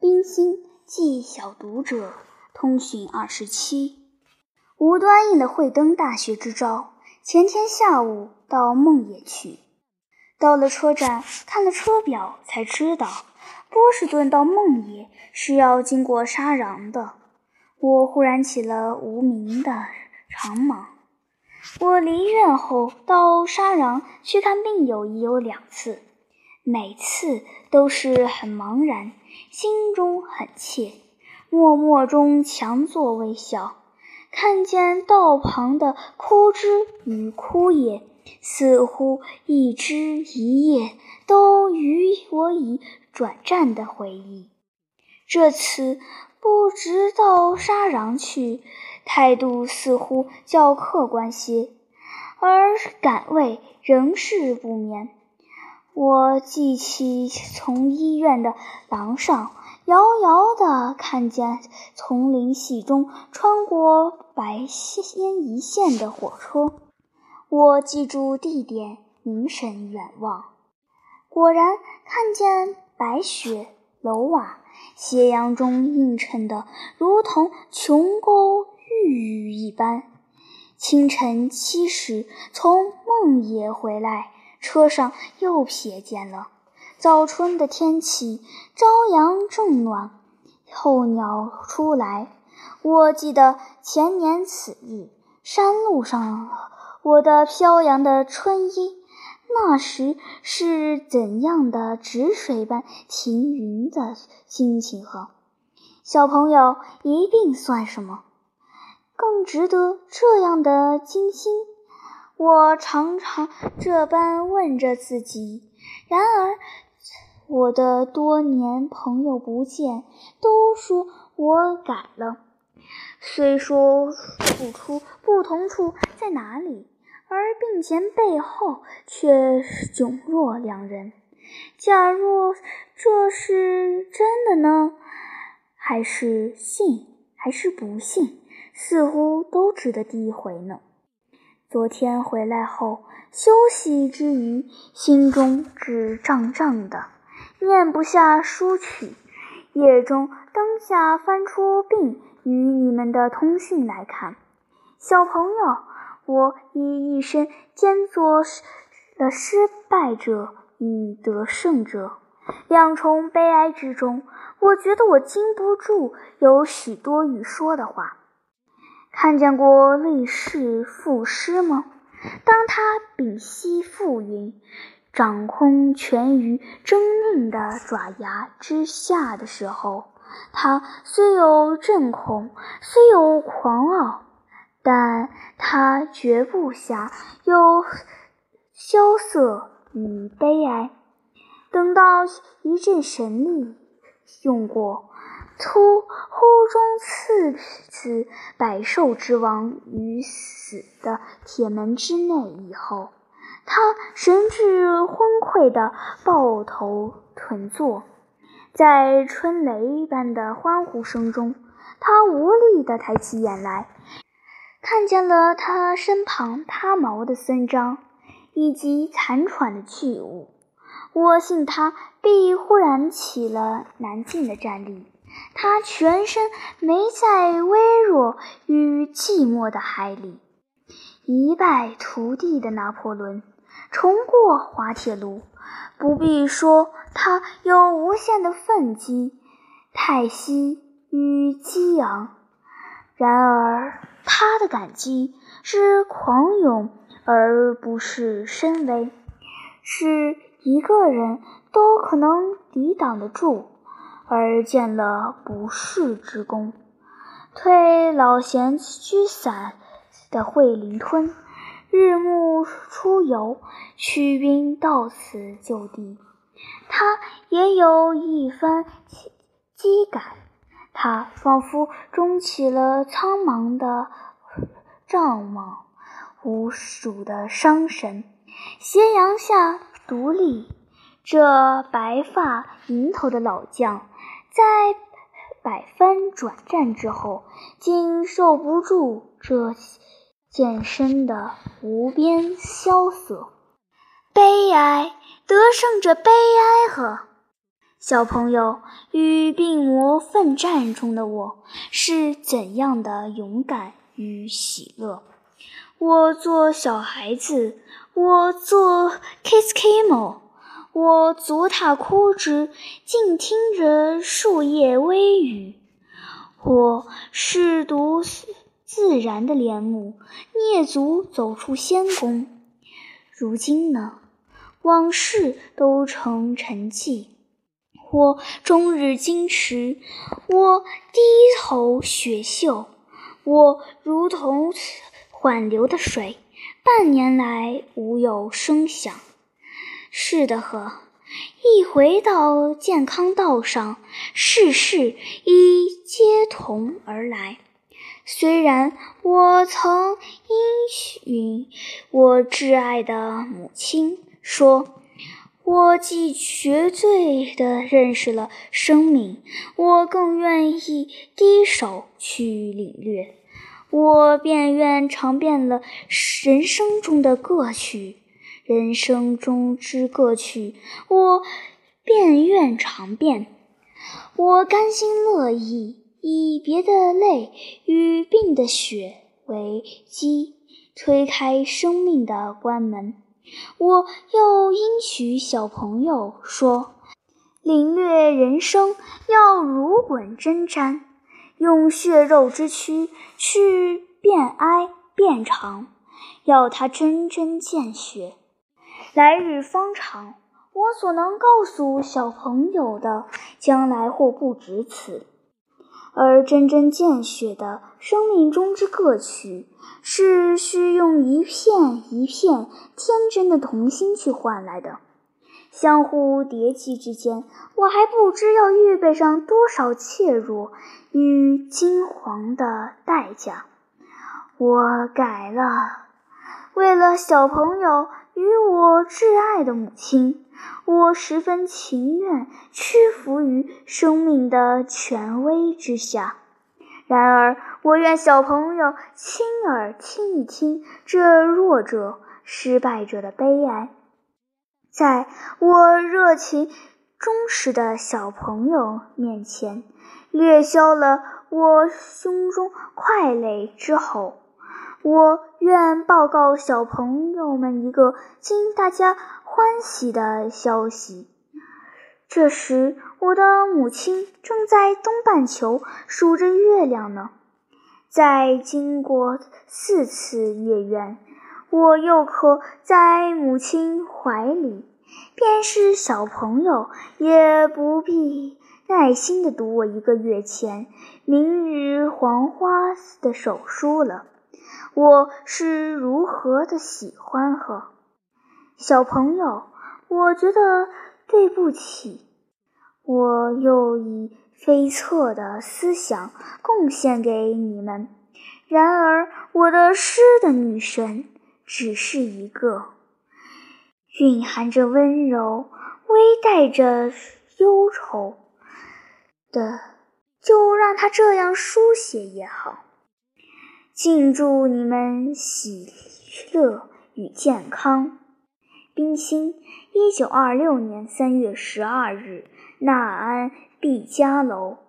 冰心记小读者通讯27，无端应了惠登大学之招，前天下午到梦野去。到了车站，看了车表，才知道波士顿到梦野是要经过沙壤的。我忽然起了无名的长蟒。我离院后到沙壤去看病友已有2次，每次都是很茫然，心中很怯，默默中强作微笑。看见道旁的枯枝与枯叶，似乎一枝一叶都与我已转战的回忆。这次不直到沙壤去，态度似乎较客观些，而感味仍是不眠。我记起从医院的廊上遥遥地看见丛林隙中穿过白烟一线的火车，我记住地点，凝神远望，果然看见白雪楼瓦，斜阳中映衬的如同琼沟玉宇一般。清晨7时从梦野回来，车上又瞥见了。早春的天气，朝阳正暖，候鸟出来。我记得前年此日，山路上我的飘扬的春衣，那时是怎样的止水般停云的心情和小朋友一并算什么，更值得这样的精心。我常常这般问着自己，然而我的多年朋友不见，都说我改了。虽说付出不同处在哪里，而病前背后却迥若两人。假若这是真的呢？还是信，还是不信，似乎都值得第一回呢。昨天回来后，休息之余，心中只胀胀的，念不下书曲。夜中灯下翻出病与你们的通讯来看，小朋友，我以一身兼做了失败者与得胜者，两重悲哀之中，我觉得我禁不住有许多欲说的话。看见过类似赋诗吗？当他屏息覆云，掌控权于狰狞的爪牙之下的时候，他虽有震恐，虽有狂傲，但他绝不暇有萧瑟与悲哀。等到一阵神力用过，突忽中刺死百兽之王于死的铁门之内以后，他神志昏聩的抱头臀坐，在春雷般的欢呼声中，他无力地抬起眼来，看见了他身旁塌毛的森獐以及残喘的巨物。我信他必忽然起了难尽的战力，他全身没在微弱与寂寞的海里。一败涂地的拿破仑重过滑铁卢，不必说他有无限的奋激、叹息与激昂，然而他的感激是狂涌而不是深微，是一个人都可能抵挡得住，而见了不世之功。推老闲居散的惠灵吞，日暮出游，屈兵到此就地，他也有一番激感。他仿佛中起了苍茫的怅惘，无数的伤神，斜阳下独立。这白发银头的老将，在百番转战之后，竟受不住这渐深的无边萧瑟。悲哀，得胜者悲哀呵！小朋友，与病魔奋战中的我是怎样的勇敢与喜乐？我做小孩子，我做 Keskimo， 我左踏枯枝，静听着树叶微语。我试读自然的帘幕，蹑足走出仙宫。如今呢，往事都成尘迹，我终日矜持，我低头雪袖，我如同缓流的水，半年来无有声响。是的呵，一回到健康道上，世事已皆同而来。虽然我曾应允我挚爱的母亲说，我既绝对地认识了生命，我更愿意低手去领略，我便愿尝遍了人生中的各趣，人生中之各趣，我便愿尝遍。我甘心乐意以别的泪与病的血为基，推开生命的关门。我又应许小朋友说，领略人生要如滚针毡，用血肉之躯去变哀变长，要它针针见血。来日方长，我所能告诉小朋友的将来或不止此，而针针见血的生命中之各趣，是需用一片一片天真的童心去换来的。相互叠击之间，我还不知要预备上多少怯弱与惊惶的代价。我改了，为了小朋友与我挚爱的母亲，我十分情愿屈服于生命的权威之下。然而我愿小朋友亲耳听一听这弱者失败者的悲哀。在我热情忠实的小朋友面前，略消了我胸中快垒之后，我愿报告小朋友们一个经大家欢喜的消息。这时我的母亲正在东半球数着月亮呢。在经过4次月圆，我又可在母亲怀里，便是小朋友也不必耐心地读我一个月前明日黄花的手书了。我是如何的喜欢呵，小朋友，我觉得对不起。我又以非策的思想贡献给你们。然而我的诗的女神只是一个，蕴含着温柔，微带着忧愁的，就让她这样书写也好。敬祝你们喜乐与健康。冰心，1926年3月12日，纳安毕家楼。